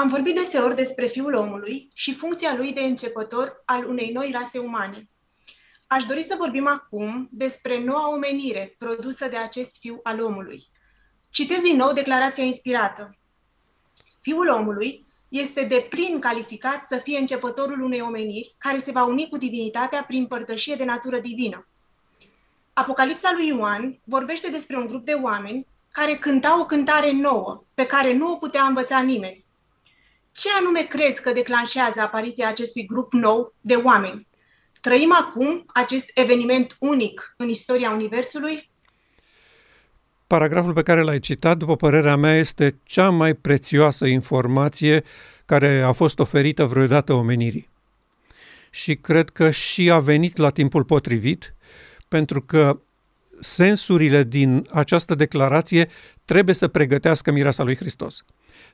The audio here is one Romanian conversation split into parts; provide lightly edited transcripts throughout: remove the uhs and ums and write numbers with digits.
Am vorbit deseori despre Fiul omului și funcția lui de începător al unei noi rase umane. Aș dori să vorbim acum despre noua omenire produsă de acest Fiu al omului. Citez din nou declarația inspirată. Fiul omului este deplin calificat să fie începătorul unei omeniri care se va uni cu divinitatea prin părtășie de natură divină. Apocalipsa lui Ioan vorbește despre un grup de oameni care cântau o cântare nouă, pe care nu o putea învăța nimeni. Ce anume crezi că declanșează apariția acestui grup nou de oameni? Trăim acum acest eveniment unic în istoria Universului? Paragraful pe care l-ai citat, după părerea mea, este cea mai prețioasă informație care a fost oferită vreodată omenirii. Și cred că și a venit la timpul potrivit, pentru că sensurile din această declarație trebuie să pregătească mireasa lui Hristos.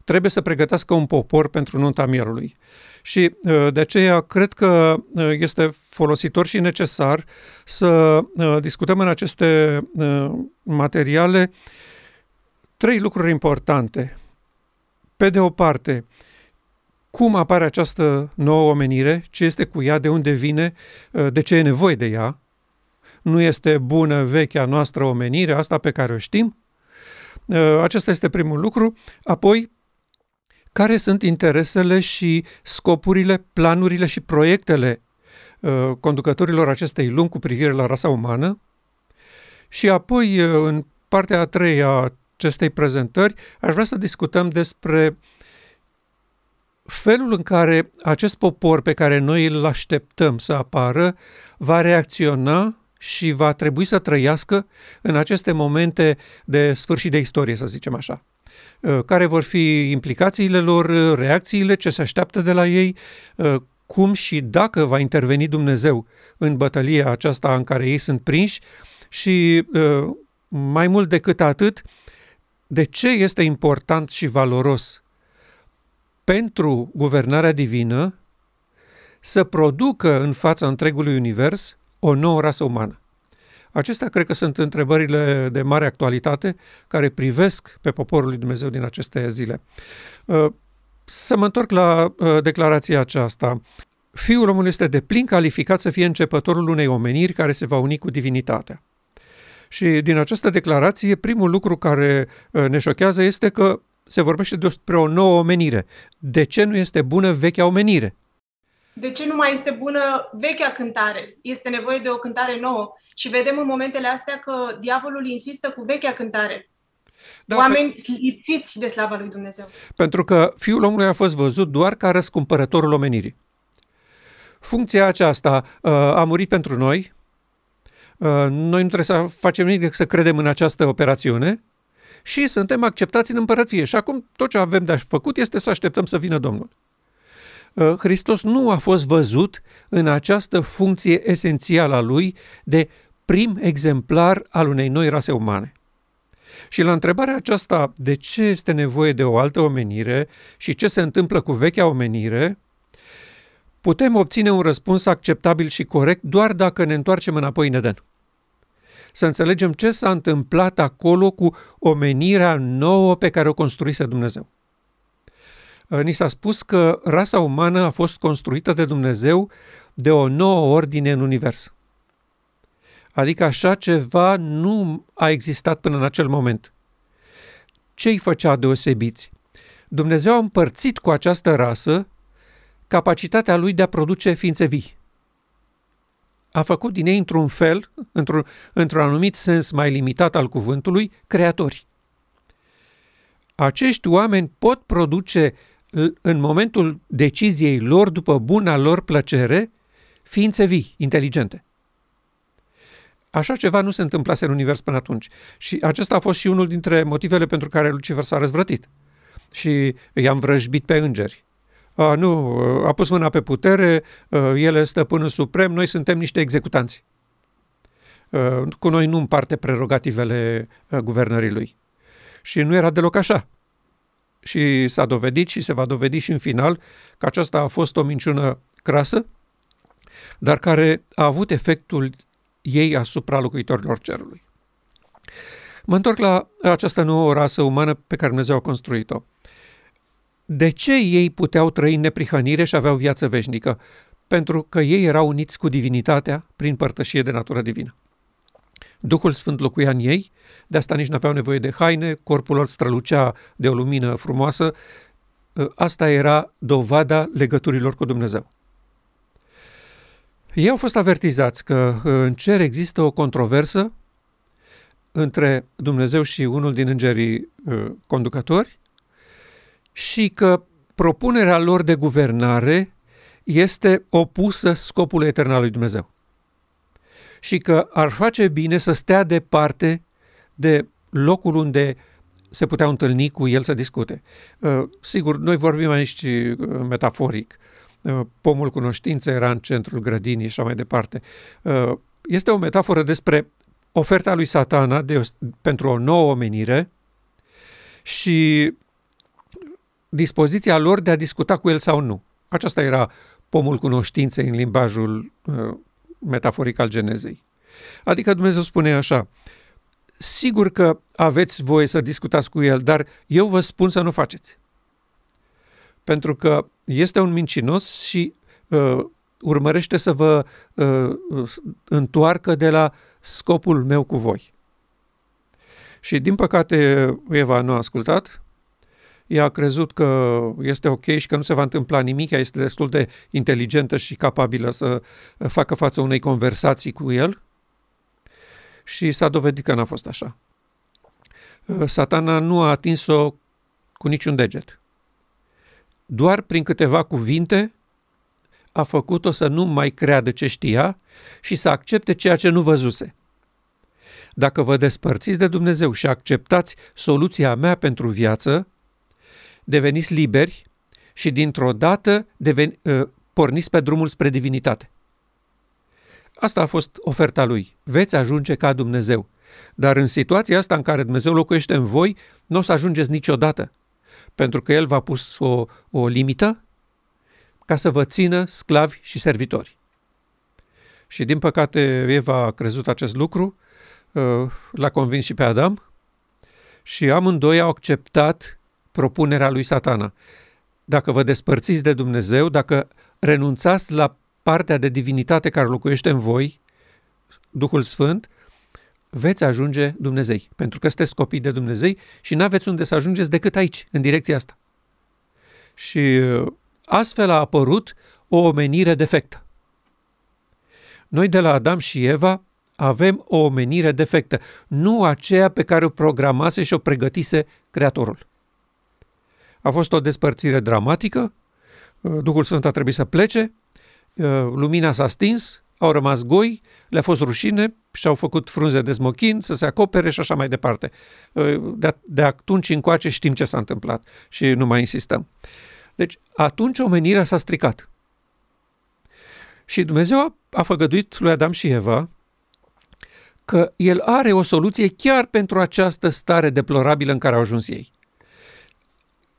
Trebuie să pregătească un popor pentru nunta Mierului. Și de aceea cred că este folositor și necesar să discutăm în aceste materiale trei lucruri importante. Pe de o parte, cum apare această nouă omenire, ce este cu ea, de unde vine, de ce e nevoie de ea. Nu este bună vechea noastră omenire, asta pe care o știm. Acesta este primul lucru. Apoi, care sunt interesele și scopurile, planurile și proiectele conducătorilor acestei lumi cu privire la rasa umană? Și apoi, în partea a treia a acestei prezentări, aș vrea să discutăm despre felul în care acest popor pe care noi îl așteptăm să apară va reacționa și va trebui să trăiască în aceste momente de sfârșit de istorie, să zicem așa. Care vor fi implicațiile lor, reacțiile, ce se așteaptă de la ei, cum și dacă va interveni Dumnezeu în bătălia aceasta în care ei sunt prinși și, mai mult decât atât, de ce este important și valoros pentru guvernarea divină să producă în fața întregului univers o nouă rasă umană. Acestea cred că sunt întrebările de mare actualitate care privesc pe poporul lui Dumnezeu din aceste zile. Să mă întorc la declarația aceasta. Fiul omului este deplin calificat să fie începătorul unei omeniri care se va uni cu divinitatea. Și din această declarație, primul lucru care ne șochează este că se vorbește despre o nouă omenire. De ce nu este bună vechea omenire? De ce nu mai este bună vechea cântare? Este nevoie de o cântare nouă. Și vedem în momentele astea că diavolul insistă cu vechea cântare. Da, oameni lipsiți de slava lui Dumnezeu. Pentru că Fiul omului a fost văzut doar ca răscumpărătorul omenirii. Funcția aceasta a murit pentru noi. Noi nu trebuie să facem nimic decât să credem în această operațiune. Și suntem acceptați în împărăție. Și acum tot ce avem de făcut este să așteptăm să vină Domnul. Hristos nu a fost văzut în această funcție esențială a lui de prim exemplar al unei noi rase umane. Și la întrebarea aceasta, de ce este nevoie de o altă omenire și ce se întâmplă cu vechea omenire, putem obține un răspuns acceptabil și corect doar dacă ne întoarcem înapoi în Eden. Să înțelegem ce s-a întâmplat acolo cu omenirea nouă pe care o construise Dumnezeu. Ni s-a spus că rasa umană a fost construită de Dumnezeu de o nouă ordine în univers. Adică așa ceva nu a existat până în acel moment. Ce îi făcea deosebiți? Dumnezeu a împărțit cu această rasă capacitatea lui de a produce ființe vii. A făcut din ei într-un fel, într-un anumit sens mai limitat al cuvântului, creatori. Acești oameni pot produce în momentul deciziei lor, după buna lor plăcere, ființe vii, inteligente. Așa ceva nu se întâmplase în univers până atunci. Și acesta a fost și unul dintre motivele pentru care Lucifer s-a răzvrătit și i-a vrăjbit pe îngeri. A pus mâna pe putere, el este stăpânul suprem, noi suntem niște executanți. Cu noi nu împarte prerogativele guvernării lui. Și nu era deloc așa. Și s-a dovedit și se va dovedi și în final că aceasta a fost o minciună crasă, dar care a avut efectul ei asupra locuitorilor cerului. Mă întorc la această nouă rasă umană pe care Dumnezeu a construit-o. De ce ei puteau trăi în neprihănire și aveau viață veșnică? Pentru că ei erau uniți cu divinitatea prin părtășie de natură divină. Duhul Sfânt locuia în ei, de asta nici n-aveau nevoie de haine, corpul lor strălucea de o lumină frumoasă. Asta era dovada legăturilor cu Dumnezeu. Ei au fost avertizați că în cer există o controversă între Dumnezeu și unul din îngerii conducători și că propunerea lor de guvernare este opusă scopului etern al lui Dumnezeu și că ar face bine să stea departe de locul unde se puteau întâlni cu el să discute. Sigur, noi vorbim aici metaforic. Pomul cunoștinței era în centrul grădinii și așa mai departe. Este o metaforă despre oferta lui Satana pentru o nouă omenire și dispoziția lor de a discuta cu el sau nu. Aceasta era pomul cunoștinței în limbajul metaforic al Genezei. Adică Dumnezeu spune așa: sigur că aveți voie să discutați cu el, dar eu vă spun să nu faceți. Pentru că este un mincinos și urmărește să vă întoarcă de la scopul meu cu voi. Și din păcate Eva nu a ascultat. Ea a crezut că este ok și că nu se va întâmpla nimic. Ea este destul de inteligentă și capabilă să facă față unei conversații cu el. Și s-a dovedit că n-a fost așa. Satana nu a atins-o cu niciun deget. Doar prin câteva cuvinte a făcut-o să nu mai creadă ce știa și să accepte ceea ce nu văzuse. Dacă vă despărțiți de Dumnezeu și acceptați soluția mea pentru viață, deveniți liberi și dintr-o dată porniți pe drumul spre divinitate. Asta a fost oferta lui. Veți ajunge ca Dumnezeu. Dar în situația asta în care Dumnezeu locuiește în voi, nu o să ajungeți niciodată. Pentru că El v-a pus o limită ca să vă țină sclavi și servitori. Și din păcate Eva a crezut acest lucru, l-a convins și pe Adam și amândoi au acceptat propunerea lui Satana. Dacă vă despărțiți de Dumnezeu, dacă renunțați la partea de divinitate care locuiește în voi, Duhul Sfânt, veți ajunge Dumnezei, pentru că sunteți copii de Dumnezeu și n-aveți unde să ajungeți decât aici, în direcția asta. Și astfel a apărut o omenire defectă. Noi de la Adam și Eva avem o omenire defectă, nu aceea pe care o programase și o pregătise Creatorul. A fost o despărțire dramatică, Duhul Sfânt a trebuit să plece, lumina s-a stins, au rămas goi, le-a fost rușine și au făcut frunze de smochin să se acopere și așa mai departe. De atunci încoace știm ce s-a întâmplat și nu mai insistăm. Deci atunci omenirea s-a stricat. Și Dumnezeu a făgăduit lui Adam și Eva că El are o soluție chiar pentru această stare deplorabilă în care au ajuns ei.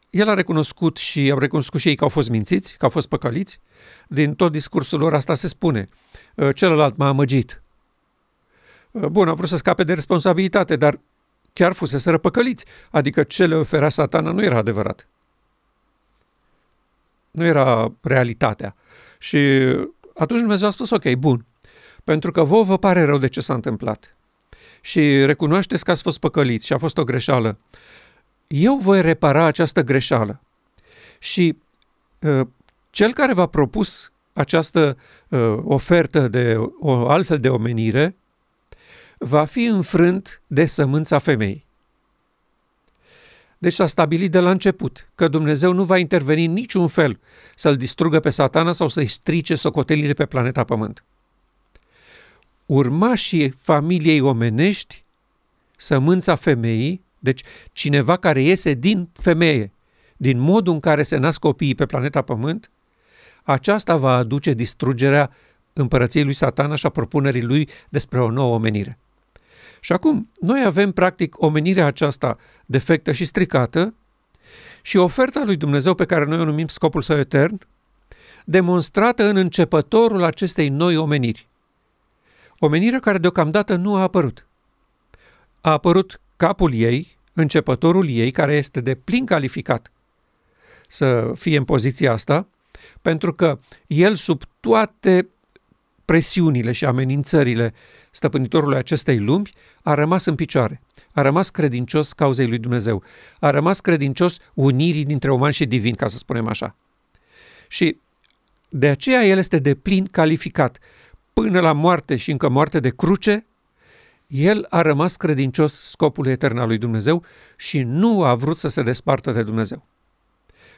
El a recunoscut și au recunoscut și ei că au fost mințiți, că au fost păcăliți. Din tot discursul lor asta se spune. Celălalt m-a amăgit. Bun, au vrut să scape de responsabilitate, dar chiar fuseseră păcăliți. Adică ce le oferea Satana nu era adevărat. Nu era realitatea. Și atunci Dumnezeu a spus, ok, bun, pentru că vouă vă pare rău de ce s-a întâmplat și recunoașteți că ați fost păcăliți și a fost o greșeală. Eu voi repara această greșeală și cel care v-a propus această ofertă de o altfel de omenire va fi înfrânt de sămânța femeii. Deci s-a stabilit de la început că Dumnezeu nu va interveni niciun fel să-l distrugă pe Satana sau să-i strice socotelile pe planeta Pământ. Urmașii familiei omenești, sămânța femeii, deci cineva care iese din femeie, din modul în care se nasc copiii pe planeta Pământ, aceasta va aduce distrugerea împărăției lui Satana și a propunerii lui despre o nouă omenire. Și acum, noi avem practic omenirea aceasta defectă și stricată și oferta lui Dumnezeu pe care noi o numim scopul său etern, demonstrată în începătorul acestei noi omeniri. Omenire care deocamdată nu a apărut. A apărut capul ei, începătorul ei, care este de plin calificat să fie în poziția asta, pentru că el, sub toate presiunile și amenințările stăpânitorului acestei lumi, a rămas în picioare, a rămas credincios cauzei lui Dumnezeu, a rămas credincios unirii dintre umani și divini, ca să spunem așa. Și de aceea el este deplin calificat. Până la moarte și încă moarte de cruce, el a rămas credincios scopului etern al lui Dumnezeu și nu a vrut să se despartă de Dumnezeu.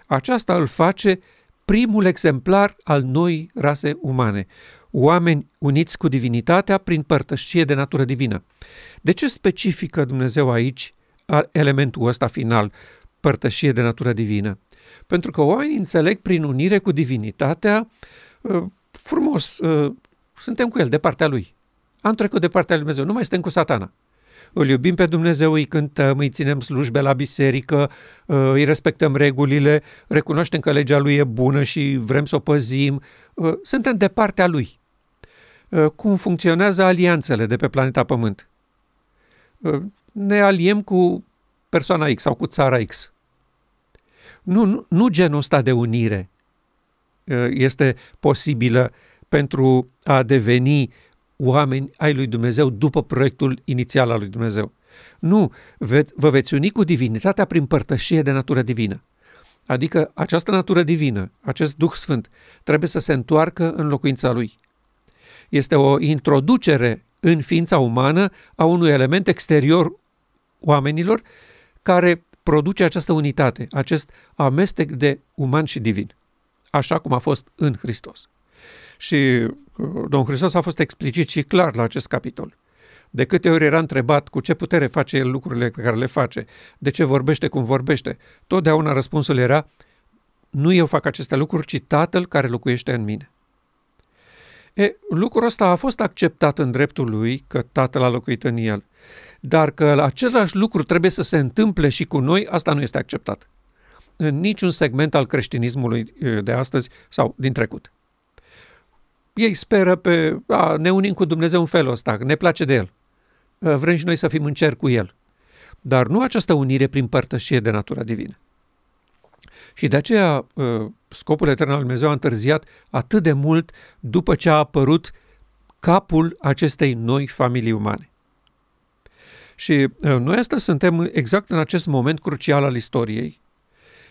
Aceasta îl face primul exemplar al noii rase umane, oameni uniți cu divinitatea prin părtășie de natură divină. De ce specifică Dumnezeu aici elementul ăsta final, părtășie de natură divină? Pentru că oamenii înțeleg prin unire cu divinitatea, frumos, suntem cu el, de partea lui. Am trecut de partea lui Dumnezeu, nu mai suntem cu satana. Îl iubim pe Dumnezeu, îi cântăm, îi ținem slujbe la biserică, îi respectăm regulile, recunoaștem că legea lui e bună și vrem să o păzim. Suntem de partea lui. Cum funcționează alianțele de pe planeta Pământ? Ne aliem cu persoana X sau cu țara X. Nu genul ăsta de unire este posibilă pentru a deveni oameni ai lui Dumnezeu după proiectul inițial al lui Dumnezeu. Nu, vă veți uni cu divinitatea prin părtășie de natură divină. Adică această natură divină, acest Duh Sfânt, trebuie să se întoarcă în locuința lui. Este o introducere în ființa umană a unui element exterior oamenilor care produce această unitate, acest amestec de uman și divin, așa cum a fost în Hristos. Și Domnul Hristos a fost explicit și clar la acest capitol. De câte ori era întrebat cu ce putere face el lucrurile pe care le face, de ce vorbește cum vorbește, totdeauna răspunsul era: nu eu fac aceste lucruri, ci Tatăl care locuiește în mine. Lucrul ăsta a fost acceptat în dreptul lui, că Tatăl a locuit în el, dar că același lucru trebuie să se întâmple și cu noi, asta nu este acceptat. În niciun segment al creștinismului de astăzi sau din trecut. Ei speră pe, ne unim cu Dumnezeu în felul ăsta, ne place de el. Vrem și noi să fim în cer cu el. Dar nu această unire prin părtășie de natura divină. Și de aceea scopul etern al lui Dumnezeu a întârziat atât de mult după ce a apărut capul acestei noi familii umane. Și noi astăzi suntem exact în acest moment crucial al istoriei,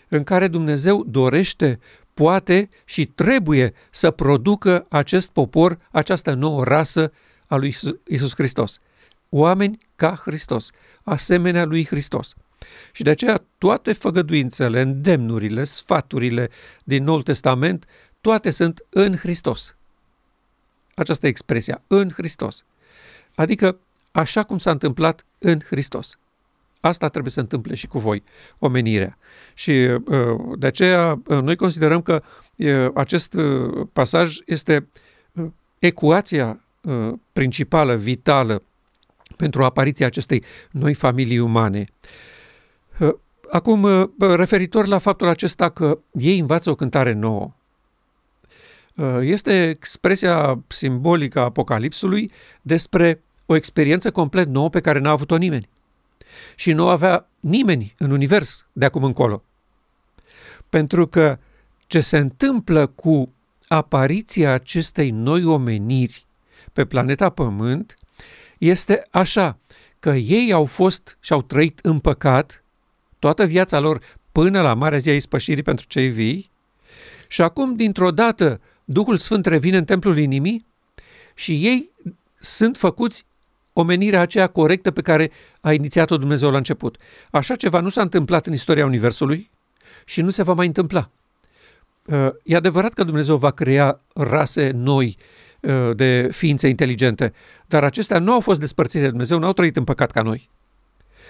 în care Dumnezeu dorește, poate și trebuie să producă acest popor, această nouă rasă a lui Iisus Hristos. Oameni ca Hristos, asemenea lui Hristos. Și de aceea toate făgăduințele, îndemnurile, sfaturile din Noul Testament, toate sunt în Hristos. Aceasta e expresia, în Hristos. Adică așa cum s-a întâmplat în Hristos. Asta trebuie să întâmple și cu voi, omenirea. Și de aceea noi considerăm că acest pasaj este ecuația principală, vitală, pentru apariția acestei noi familii umane. Acum, referitor la faptul acesta că ei învață o cântare nouă, este expresia simbolică a Apocalipsului despre o experiență complet nouă pe care n-a avut-o nimeni. Și nu avea nimeni în univers de acum încolo. Pentru că ce se întâmplă cu apariția acestei noi omeniri pe planeta Pământ este așa, că ei au fost și au trăit în păcat toată viața lor până la marea zi a ispășirii pentru cei vii și acum dintr-o dată Duhul Sfânt revine în templul inimii și ei sunt făcuți omenirea aceea corectă pe care a inițiat-o Dumnezeu la început. Așa ceva nu s-a întâmplat în istoria Universului și nu se va mai întâmpla. E adevărat că Dumnezeu va crea rase noi de ființe inteligente, dar acestea nu au fost despărțite de Dumnezeu, nu au trăit în păcat ca noi.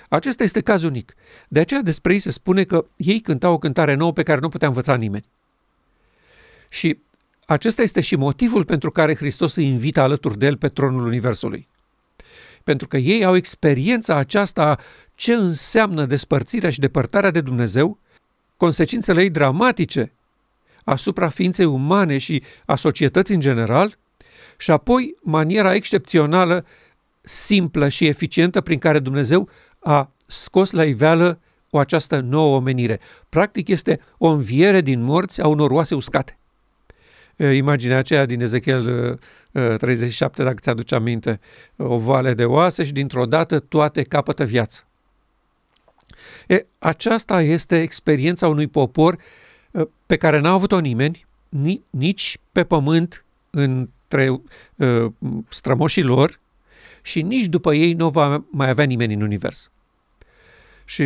Acesta este caz unic. De aceea despre ei se spune că ei cântau o cântare nouă pe care nu putea învăța nimeni. Și acesta este și motivul pentru care Hristos îi invită alături de el pe tronul Universului. Pentru că ei au experiența aceasta ce înseamnă despărțirea și depărtarea de Dumnezeu, consecințele ei dramatice asupra ființei umane și a societății în general, și apoi maniera excepțională, simplă și eficientă prin care Dumnezeu a scos la iveală o această nouă omenire. Practic este o înviere din morți a unor oase uscate. Imaginea aceea din Ezechiel 37, dacă ți-aduce aminte, o vale de oase și dintr-o dată toate capătă viață. Aceasta este experiența unui popor pe care n-a avut-o nimeni, nici pe pământ între strămoșii lor și nici după ei nu va mai avea nimeni în univers. Și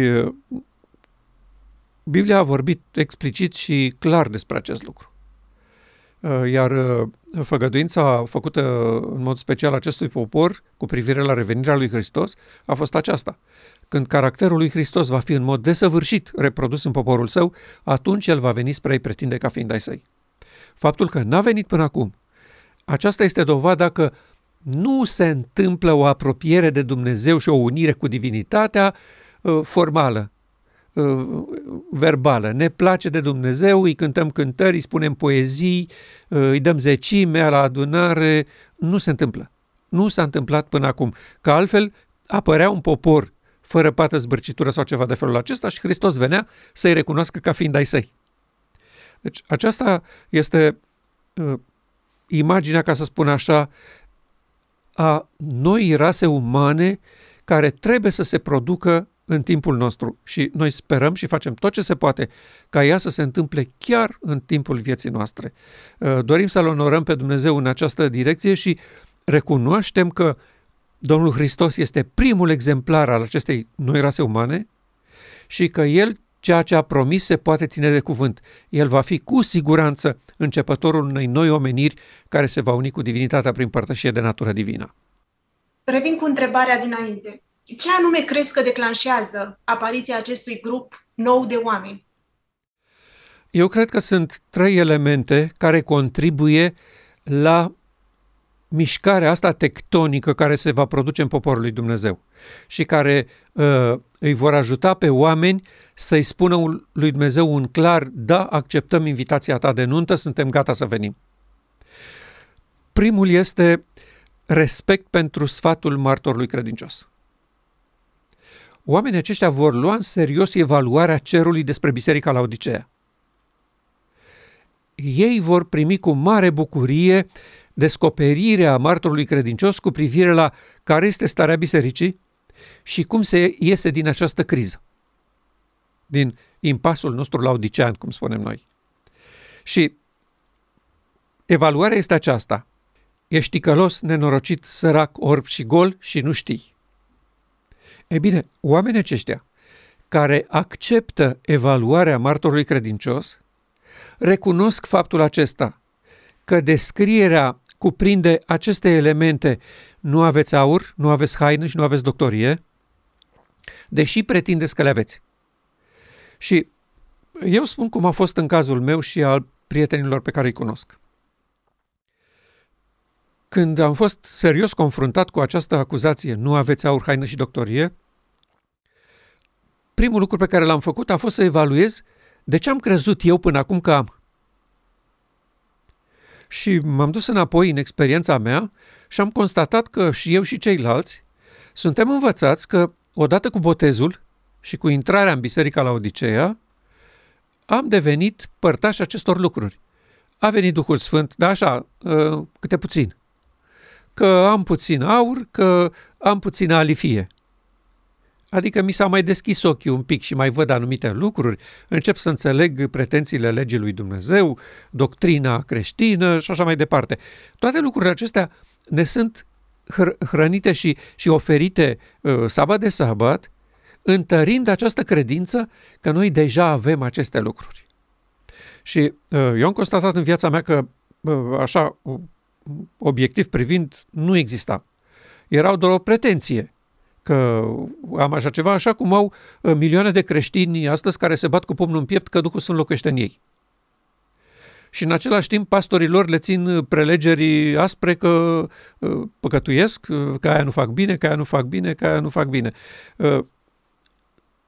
Biblia a vorbit explicit și clar despre acest lucru. Iar făgăduința făcută în mod special acestui popor cu privire la revenirea lui Hristos a fost aceasta. Când caracterul lui Hristos va fi în mod desăvârșit reprodus în poporul său, atunci el va veni spre ei pretinde ca fiind ai săi. Faptul că n-a venit până acum, aceasta este dovada că nu se întâmplă o apropiere de Dumnezeu și o unire cu divinitatea formală, verbală. Ne place de Dumnezeu, îi cântăm cântări, îi spunem poezii, îi dăm zecimea la adunare. Nu se întâmplă. Nu s-a întâmplat până acum. Că altfel apărea un popor fără pată, zbârcitură sau ceva de felul acesta și Hristos venea să-i recunoască ca fiind ai săi. Deci aceasta este imaginea, ca să spun așa, a noi rase umane care trebuie să se producă în timpul nostru și noi sperăm și facem tot ce se poate ca ea să se întâmple chiar în timpul vieții noastre. Dorim să-L onorăm pe Dumnezeu în această direcție și recunoaștem că Domnul Hristos este primul exemplar al acestei noi rase umane și că El, ceea ce a promis, se poate ține de cuvânt. El va fi cu siguranță începătorul unei noi omeniri care se va uni cu divinitatea prin părtășie de natură divină. Revin cu întrebarea dinainte. Ce anume crezi că declanșează apariția acestui grup nou de oameni? Eu cred că sunt trei elemente care contribuie la mișcarea asta tectonică care se va produce în poporul lui Dumnezeu și care îi vor ajuta pe oameni să-i spună lui Dumnezeu un clar: da, acceptăm invitația ta de nuntă, suntem gata să venim. Primul este respect pentru sfatul martorului credincios. Oamenii aceștia vor lua în serios evaluarea cerului despre biserica la Odiseea. Ei vor primi cu mare bucurie descoperirea martorului credincios cu privire la care este starea bisericii și cum se iese din această criză, din impasul nostru laodicean, cum spunem noi. Și evaluarea este aceasta: ești ticălos, nenorocit, sărac, orb și gol și nu știi. E bine, oamenii aceștia care acceptă evaluarea martorului credincios recunosc faptul acesta, că descrierea cuprinde aceste elemente: nu aveți aur, nu aveți haină și nu aveți doctorie, deși pretindeți că le aveți. Și eu spun cum a fost în cazul meu și al prietenilor pe care îi cunosc. Când am fost serios confruntat cu această acuzație, nu aveți aur, haină și doctorie, primul lucru pe care l-am făcut a fost să evaluez de ce am crezut eu până acum că am. Și m-am dus înapoi în experiența mea și am constatat că și eu și ceilalți suntem învățați că odată cu botezul și cu intrarea în biserica la Odiseea am devenit părtași acestor lucruri. A venit Duhul Sfânt, dar așa, câte puțin. Că am puțin aur, că am puțină alifie. Adică mi s-a mai deschis ochii un pic și mai văd anumite lucruri, încep să înțeleg pretențiile legii lui Dumnezeu, doctrina creștină și așa mai departe. Toate lucrurile acestea ne sunt hrănite și oferite sabat de sabat, întărind această credință că noi deja avem aceste lucruri. Și eu am constatat în viața mea că așa, obiectiv privind, nu exista. Erau doar o pretenție că am așa ceva, așa cum au milioane de creștini astăzi care se bat cu pumnul în piept că Duhul Sfânt locuiește în ei. Și în același timp pastorilor le țin prelegeri aspre că păcătuiesc, că aia nu fac bine, că aia nu fac bine, că aia nu fac bine.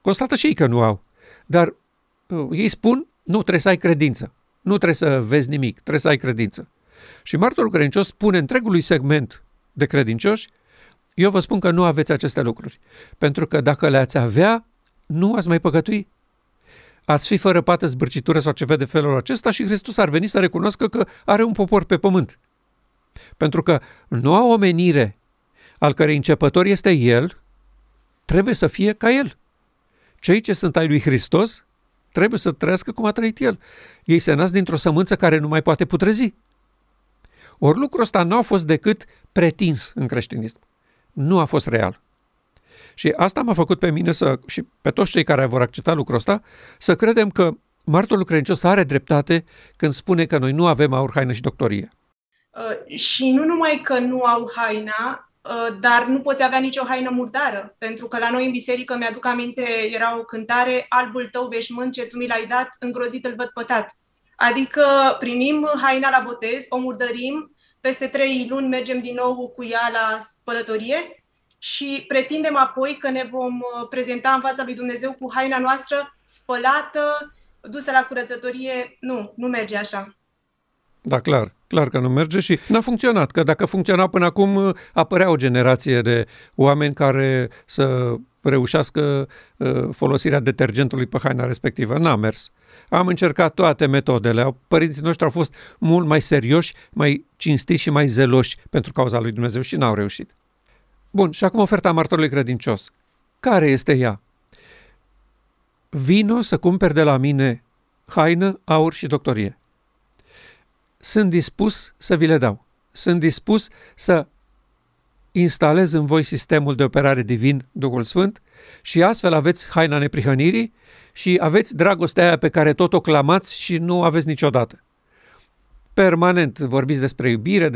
Constată și ei că nu au. Dar ei spun: nu, trebuie să ai credință. Nu trebuie să vezi nimic, trebuie să ai credință. Și martorul credincios spune întregului segment de credincioși: eu vă spun că nu aveți aceste lucruri. Pentru că dacă le-ați avea, nu ați mai păcătui? Ați fi fără pată, zbârcitură sau ceva de felul acesta și Hristos ar veni să recunoască că are un popor pe pământ. Pentru că noua omenire, al cărei începător este El, trebuie să fie ca El. Cei ce sunt ai lui Hristos trebuie să trăiască cum a trăit El. Ei se nasc dintr-o sămânță care nu mai poate putrezi. Ori lucrul ăsta nu a fost decât pretins în creștinism. Nu a fost real. Și asta m-a făcut pe mine și pe toți cei care vor accepta lucrul ăsta să credem că martorul credincios are dreptate când spune că noi nu avem aur, haină și doctorie. Și nu numai că nu au haina, dar nu poți avea nicio haină murdară, pentru că la noi în biserică, mi-aduc aminte, era o cântare, albul tău veșmânt ce tu mi l-ai dat, îngrozit îl văd pătat. Adică primim haina la botez, o murdărim, peste 3 luni mergem din nou cu ea la spălătorie și pretindem apoi că ne vom prezenta în fața lui Dumnezeu cu haina noastră spălată, dusă la curățătorie. Nu merge așa. Da, clar că nu merge și n-a funcționat, că dacă funcționa până acum apărea o generație de oameni care să reușească folosirea detergentului pe haina respectivă. N-a mers. Am încercat toate metodele. Părinții noștri au fost mult mai serioși, mai cinstiți și mai zeloși pentru cauza lui Dumnezeu și n-au reușit. Bun, și acum oferta martorului credincios. Care este ea? Vino să cumperi de la mine haină, aur și doctorie. Sunt dispus să vi le dau. Sunt dispus să instalez în voi sistemul de operare divin, Duhul Sfânt, și astfel aveți haina neprihănirii și aveți dragostea aia pe care tot o clamați și nu aveți niciodată. Permanent vorbiți despre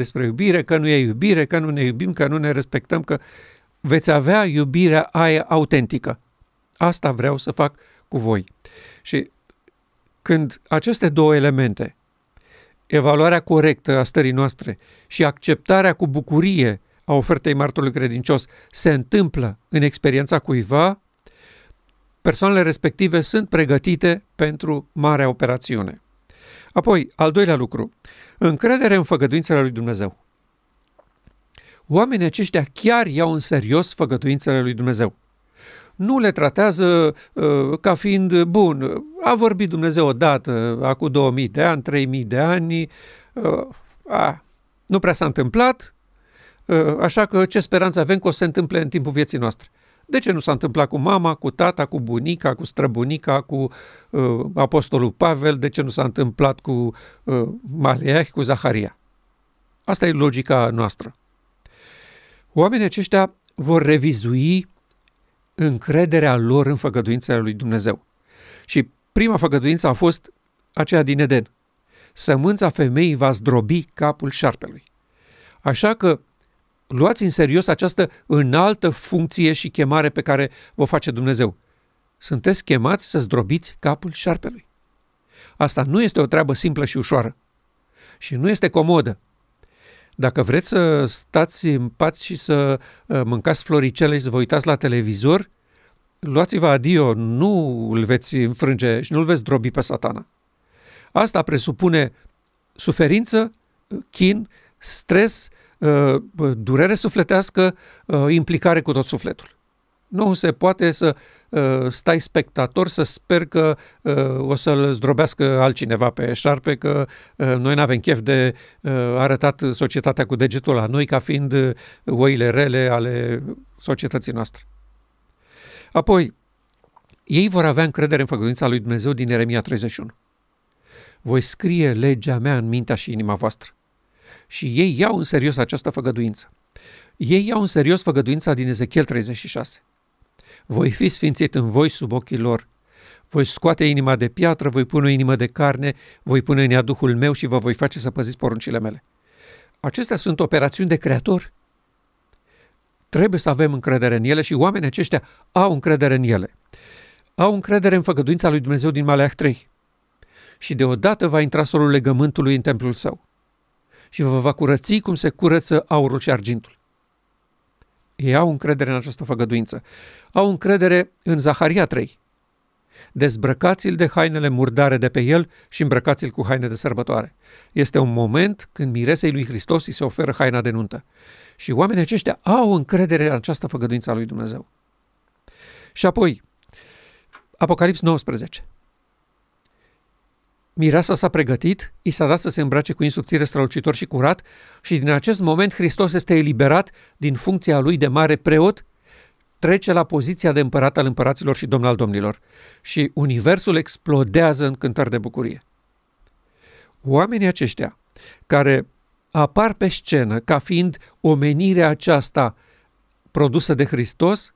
iubire, că nu e iubire, că nu ne iubim, că nu ne respectăm, că veți avea iubirea aia autentică. Asta vreau să fac cu voi. Și când aceste două elemente, evaluarea corectă a stării noastre și acceptarea cu bucurie a ofertei martorului credincios se întâmplă în experiența cuiva, persoanele respective sunt pregătite pentru marea operațiune. Apoi, al doilea lucru, încredere în făgăduințele lui Dumnezeu. Oamenii aceștia chiar iau în serios făgăduințele lui Dumnezeu. Nu le tratează ca fiind bun. A vorbit Dumnezeu odată, acum 2000 de ani, 3000 de ani, nu prea s-a întâmplat, așa că ce speranță avem că o să se întâmple în timpul vieții noastre? De ce nu s-a întâmplat cu mama, cu tata, cu bunica, cu străbunica, cu apostolul Pavel? De ce nu s-a întâmplat cu Maleah, cu Zaharia? Asta e logica noastră. Oamenii aceștia vor revizui încrederea lor în făgăduințele lui Dumnezeu. Și prima făgăduință a fost aceea din Eden. Sămânța femeii va zdrobi capul șarpelui. Așa că luați în serios această înaltă funcție și chemare pe care vă face Dumnezeu. Sunteți chemați să zdrobiți capul șarpelui. Asta nu este o treabă simplă și ușoară. Și nu este comodă. Dacă vreți să stați în pat și să mâncați floricele și să vă uitați la televizor, luați-vă adio, nu îl veți înfrânge și nu îl veți drobi pe satana. Asta presupune suferință, chin, stres, durere sufletească, implicare cu tot sufletul. Nu se poate să stai spectator, să sper că o să-l zdrobească altcineva pe șarpe, că noi n-avem chef de arătat societatea cu degetul la noi ca fiind oile rele ale societății noastre. Apoi, ei vor avea încredere în făgăduința lui Dumnezeu din Ieremia 31. Voi scrie legea mea în mintea și inima voastră. Și ei iau în serios această făgăduință. Ei iau în serios făgăduința din Ezechiel 36. Voi fi sfințit în voi sub ochii lor. Voi scoate inima de piatră, voi pune o inimă de carne, voi pune în ea Duhul meu și vă voi face să păziți poruncile mele. Acestea sunt operațiuni de creator. Trebuie să avem încredere în ele și oamenii aceștia au încredere în ele. Au încredere în făgăduința lui Dumnezeu din Maleah 3. Și deodată va intra solul legământului în templul său. Și vă va curăți cum se curăță aurul și argintul. Ei au încredere în această făgăduință. Au încredere în Zaharia 3. Dezbrăcați-l de hainele murdare de pe el și îmbrăcați-l cu haine de sărbătoare. Este un moment când miresei lui Hristos îi se oferă haina de nuntă. Și oamenii aceștia au încredere în această făgăduință a lui Dumnezeu. Și apoi, Apocalips 19. Mireasa s-a pregătit, i s-a dat să se îmbrace cu insubțire strălucitor și curat și din acest moment Hristos este eliberat din funcția lui de mare preot, trece la poziția de împărat al împăraților și domn al domnilor și universul explodează în cântări de bucurie. Oamenii aceștia care apar pe scenă ca fiind omenirea aceasta produsă de Hristos,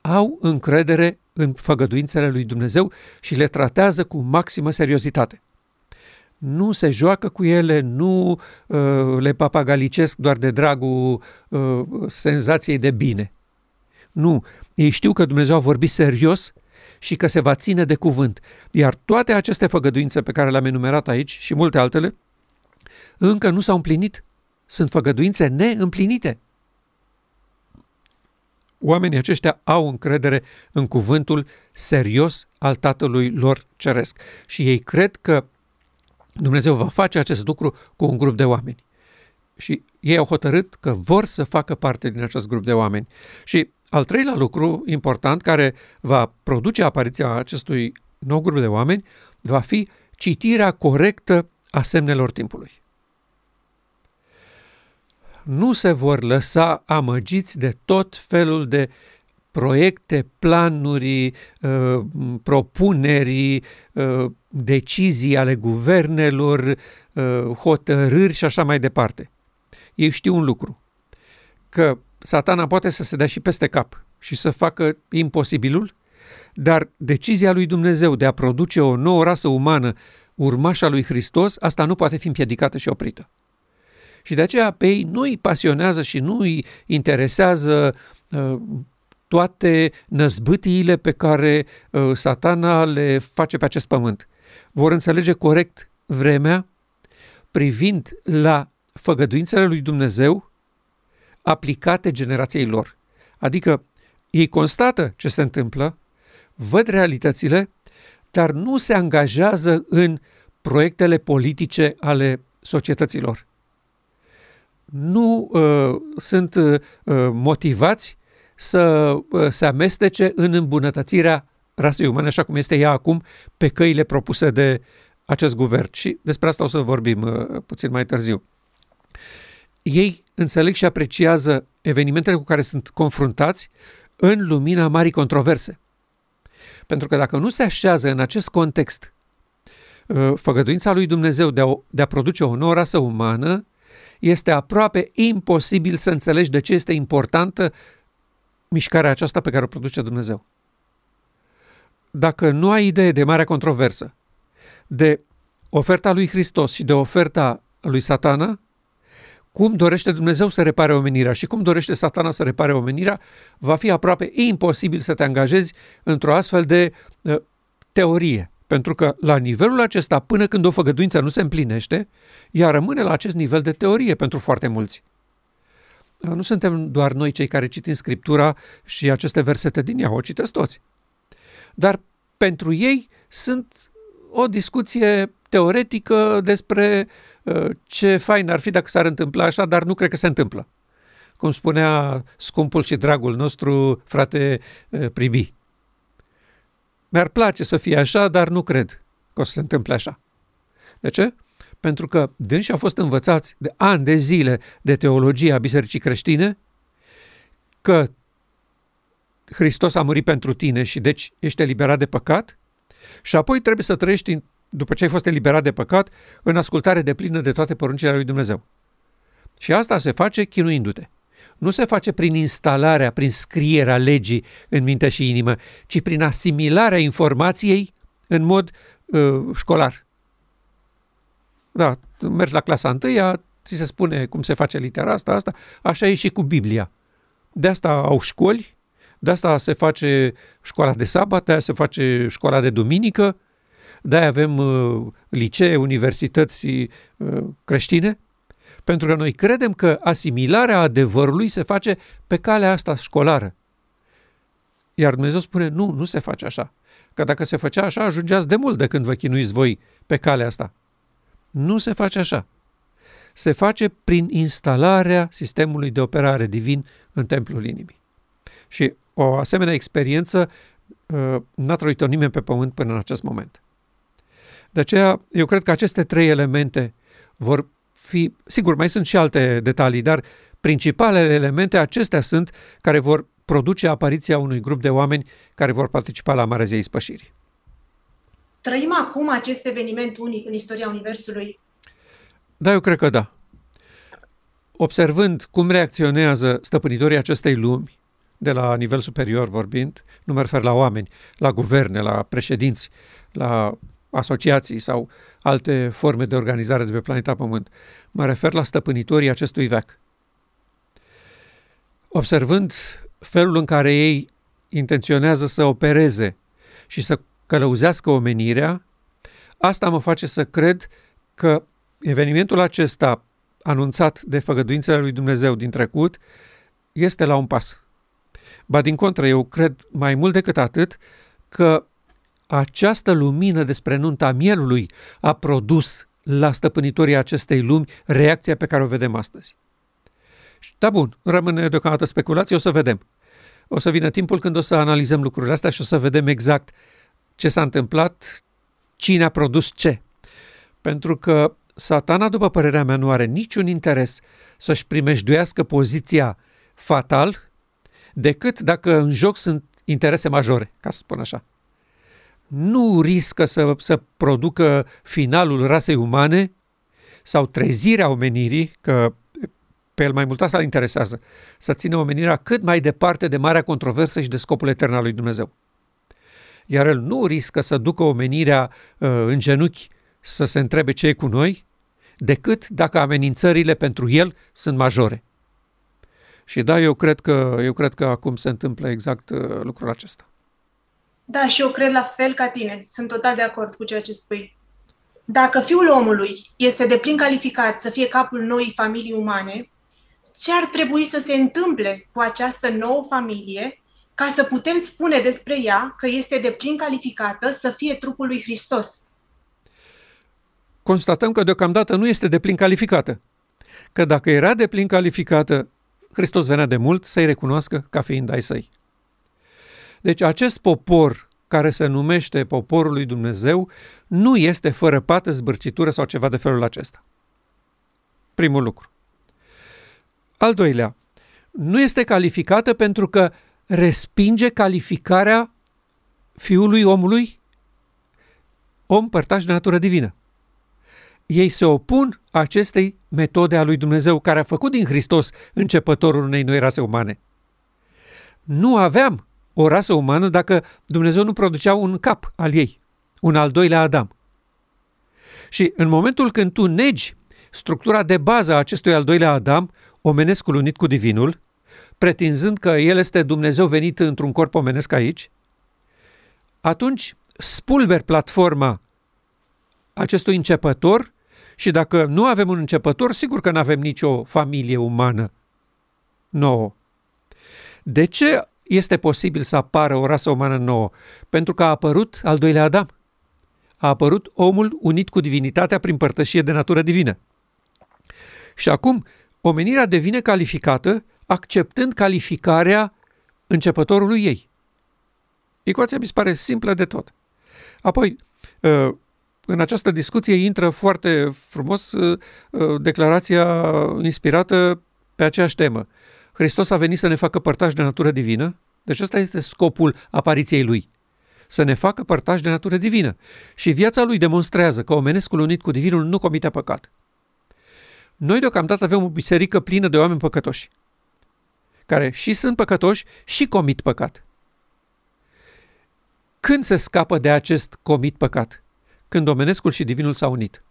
au încredere în făgăduințele lui Dumnezeu și le tratează cu maximă seriozitate. Nu se joacă cu ele, nu le papagalicesc doar de dragul senzației de bine. Nu, ei știu că Dumnezeu a vorbit serios și că se va ține de cuvânt. Iar toate aceste făgăduințe pe care le-am enumerat aici și multe altele, încă nu s-au împlinit. Sunt făgăduințe neîmplinite. Oamenii aceștia au încredere în cuvântul serios al Tatălui lor ceresc și ei cred că Dumnezeu va face acest lucru cu un grup de oameni. Și ei au hotărât că vor să facă parte din acest grup de oameni. Și al treilea lucru important care va produce apariția acestui nou grup de oameni va fi citirea corectă a semnelor timpului. Nu se vor lăsa amăgiți de tot felul de proiecte, planuri, propuneri, decizii ale guvernelor, hotărâri și așa mai departe. Ei știu un lucru, că Satana poate să se dea și peste cap și să facă imposibilul, dar decizia lui Dumnezeu de a produce o nouă rasă umană, urmașa lui Hristos, asta nu poate fi împiedicată și oprită. Și de aceea pe ei nu îi pasionează și nu îi interesează toate năzbâtiile pe care Satana le face pe acest pământ. Vor înțelege corect vremea privind la făgăduințele lui Dumnezeu aplicate generației lor. Adică ei constată ce se întâmplă, văd realitățile, dar nu se angajează în proiectele politice ale societăților. Nu sunt motivați să se amestece în îmbunătățirea rasei umane, așa cum este ea acum, pe căile propuse de acest guvern. Și despre asta o să vorbim puțin mai târziu. Ei înțeleg și apreciază evenimentele cu care sunt confruntați în lumina marii controverse. Pentru că dacă nu se așează în acest context făgăduința lui Dumnezeu de a produce o nouă rasă umană, este aproape imposibil să înțelegi de ce este importantă mișcarea aceasta pe care o produce Dumnezeu. Dacă nu ai idee de marea controversă, de oferta lui Hristos și de oferta lui Satana, cum dorește Dumnezeu să repare omenirea și cum dorește Satana să repare omenirea, va fi aproape imposibil să te angajezi într-o astfel de teorie. Pentru că la nivelul acesta, până când o făgăduință nu se împlinește, ea rămâne la acest nivel de teorie pentru foarte mulți. Nu suntem doar noi cei care citim Scriptura și aceste versete din ea, o citesc toți. Dar pentru ei sunt o discuție teoretică despre ce fain ar fi dacă s-ar întâmpla așa, dar nu cred că se întâmplă. Cum spunea scumpul și dragul nostru, frate Pribi. Mi-ar place să fie așa, dar nu cred că o să se întâmple așa. De ce? Pentru că dânsi au fost învățați de ani de zile de teologia bisericii creștine că Hristos a murit pentru tine și deci ești eliberat de păcat și apoi trebuie să trăiești, după ce ai fost eliberat de păcat, în ascultare deplină de toate poruncile lui Dumnezeu. Și asta se face chinuindu-te. Nu se face prin instalarea, prin scrierea legii în minte și inimă, ci prin asimilarea informației în mod școlar. Da, mergi la clasa 1-a, ți se spune cum se face litera asta, așa e și cu Biblia. De asta au școli, de asta se face școala de sabat, de aia se face școala de duminică, de aia avem licee, universități creștine. Pentru că noi credem că asimilarea adevărului se face pe calea asta școlară. Iar Dumnezeu spune, nu se face așa. Că dacă se făcea așa, ajungeați de mult de când vă chinuiți voi pe calea asta. Nu se face așa. Se face prin instalarea sistemului de operare divin în templul inimii. Și o asemenea experiență n-a trăit-o nimeni pe pământ până în acest moment. De aceea, eu cred că aceste trei elemente vor fi, sigur, mai sunt și alte detalii, dar principalele elemente acestea sunt care vor produce apariția unui grup de oameni care vor participa la Marea Zi a Ispășirii. Trăim acum acest eveniment unic în istoria Universului? Da, eu cred că da. Observând cum reacționează stăpânitorii acestei lumi, de la nivel superior vorbind, nu mă refer la oameni, la guverne, la președinți, la asociații sau alte forme de organizare de pe planeta Pământ. Mă refer la stăpânitorii acestui veac. Observând felul în care ei intenționează să opereze și să călăuzească omenirea, asta mă face să cred că evenimentul acesta anunțat de făgăduințele lui Dumnezeu din trecut este la un pas. Ba din contră, eu cred mai mult decât atât că această lumină despre nunta mielului a produs la stăpânitorii acestei lumi reacția pe care o vedem astăzi. Da, bun, rămâne deocamdată speculație, o să vedem. O să vină timpul când o să analizăm lucrurile astea și o să vedem exact ce s-a întâmplat, cine a produs ce. Pentru că Satana, după părerea mea, nu are niciun interes să-și primejduiască poziția fatal, decât dacă în joc sunt interese majore, ca să spun așa. Nu riscă să producă finalul rasei umane sau trezirea omenirii, că pe el mai mult asta îl interesează, să țină omenirea cât mai departe de marea controversă și de scopul etern al lui Dumnezeu. Iar el nu riscă să ducă omenirea în genunchi să se întrebe ce e cu noi, decât dacă amenințările pentru el sunt majore. Și da, eu cred că acum se întâmplă exact lucrul acesta. Da, și eu cred la fel ca tine. Sunt total de acord cu ceea ce spui. Dacă Fiul omului este deplin calificat să fie capul noii familii umane, ce ar trebui să se întâmple cu această nouă familie ca să putem spune despre ea că este deplin calificată să fie trupul lui Hristos? Constatăm că deocamdată nu este deplin calificată. Că dacă era deplin calificată, Hristos venea de mult să-i recunoască ca fiind ai săi. Deci acest popor care se numește poporul lui Dumnezeu nu este fără pată, zbârcitură sau ceva de felul acesta. Primul lucru. Al doilea, nu este calificată pentru că respinge calificarea fiului omului, om părtaș de natură divină. Ei se opun acestei metode a lui Dumnezeu care a făcut din Hristos începătorul unei noi rase umane. Nu aveam o rasă umană dacă Dumnezeu nu producea un cap al ei, un al doilea Adam. Și în momentul când tu negi structura de bază a acestui al doilea Adam, omenescul unit cu divinul, pretinzând că el este Dumnezeu venit într-un corp omenesc aici, atunci spulberi platforma acestui începător și dacă nu avem un începător, sigur că nu avem nicio familie umană nouă. De ce este posibil să apară o rasă umană nouă? Pentru că a apărut al doilea Adam. A apărut omul unit cu divinitatea prin părtășie de natură divină. Și acum omenirea devine calificată acceptând calificarea începătorului ei. Ecuația mi se pare simplă de tot. Apoi, în această discuție intră foarte frumos declarația inspirată pe aceeași temă. Hristos a venit să ne facă părtași de natură divină, deci ăsta este scopul apariției lui, să ne facă părtași de natură divină. Și viața lui demonstrează că omenescul unit cu divinul nu comite păcat. Noi deocamdată avem o biserică plină de oameni păcătoși, care și sunt păcătoși și comit păcat. Când se scapă de acest comit păcat? Când omenescul și divinul s-au unit.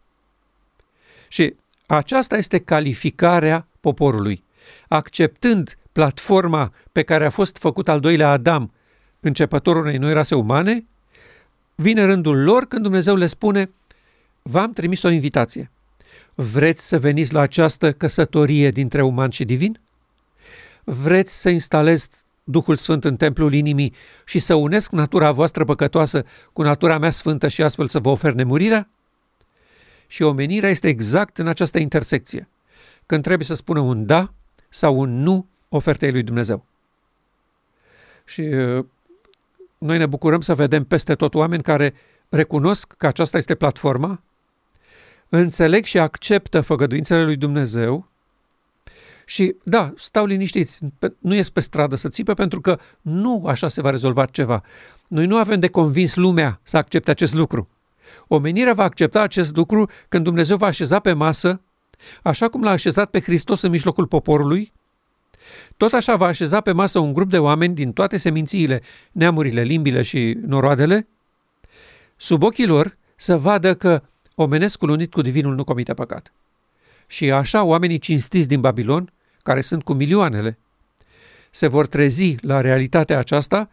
Și aceasta este calificarea poporului. Acceptând platforma pe care a fost făcut al doilea Adam, începătorul unei noi rase umane, vine rândul lor când Dumnezeu le spune: v-am trimis o invitație. Vreți să veniți la această căsătorie dintre uman și divin? Vreți să instalezi Duhul Sfânt în templul inimii și să unesc natura voastră păcătoasă cu natura mea sfântă și astfel să vă ofer nemurirea? Și omenirea este exact în această intersecție, când trebuie să spună un da sau un nu ofertei lui Dumnezeu. Și noi ne bucurăm să vedem peste tot oameni care recunosc că aceasta este platforma, înțeleg și acceptă făgăduințele lui Dumnezeu și, da, stau liniștiți, nu ies pe stradă să țipe pentru că nu așa se va rezolva ceva. Noi nu avem de convins lumea să accepte acest lucru. Omenirea va accepta acest lucru când Dumnezeu va așeza pe masă, așa cum l-a așezat pe Hristos în mijlocul poporului, tot așa va așeza pe masă un grup de oameni din toate semințiile, neamurile, limbile și noroadele, sub ochii lor să vadă că omenescul unit cu divinul nu comite păcat. Și așa oamenii cinstiți din Babilon, care sunt cu milioanele, se vor trezi la realitatea aceasta,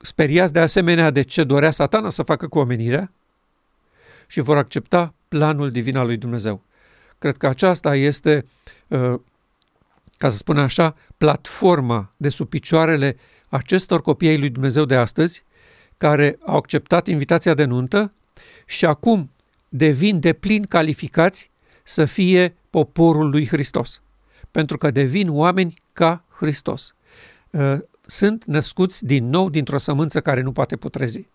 speriați de asemenea de ce dorea Satana să facă cu omenirea și vor accepta planul divin al lui Dumnezeu. Cred că aceasta este, ca să spun așa, platforma de sub picioarele acestor copii ai lui Dumnezeu de astăzi, care au acceptat invitația de nuntă și acum devin deplin calificați să fie poporul lui Hristos, pentru că devin oameni ca Hristos. Sunt născuți din nou dintr-o sămânță care nu poate putrezi.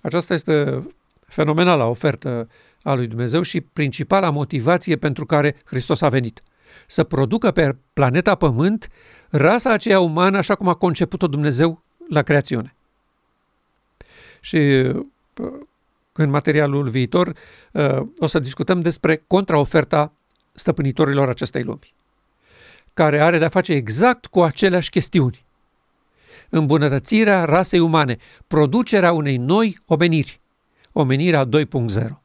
Aceasta este fenomenala ofertă a lui Dumnezeu și principala motivație pentru care Hristos a venit. Să producă pe planeta Pământ rasa aceea umană așa cum a conceput-o Dumnezeu la creațiune. Și în materialul viitor o să discutăm despre contraoferta stăpânitorilor acestei lumi, care are de-a face exact cu aceleași chestiuni. Îmbunătățirea rasei umane, producerea unei noi omeniri, omenirea 2.0.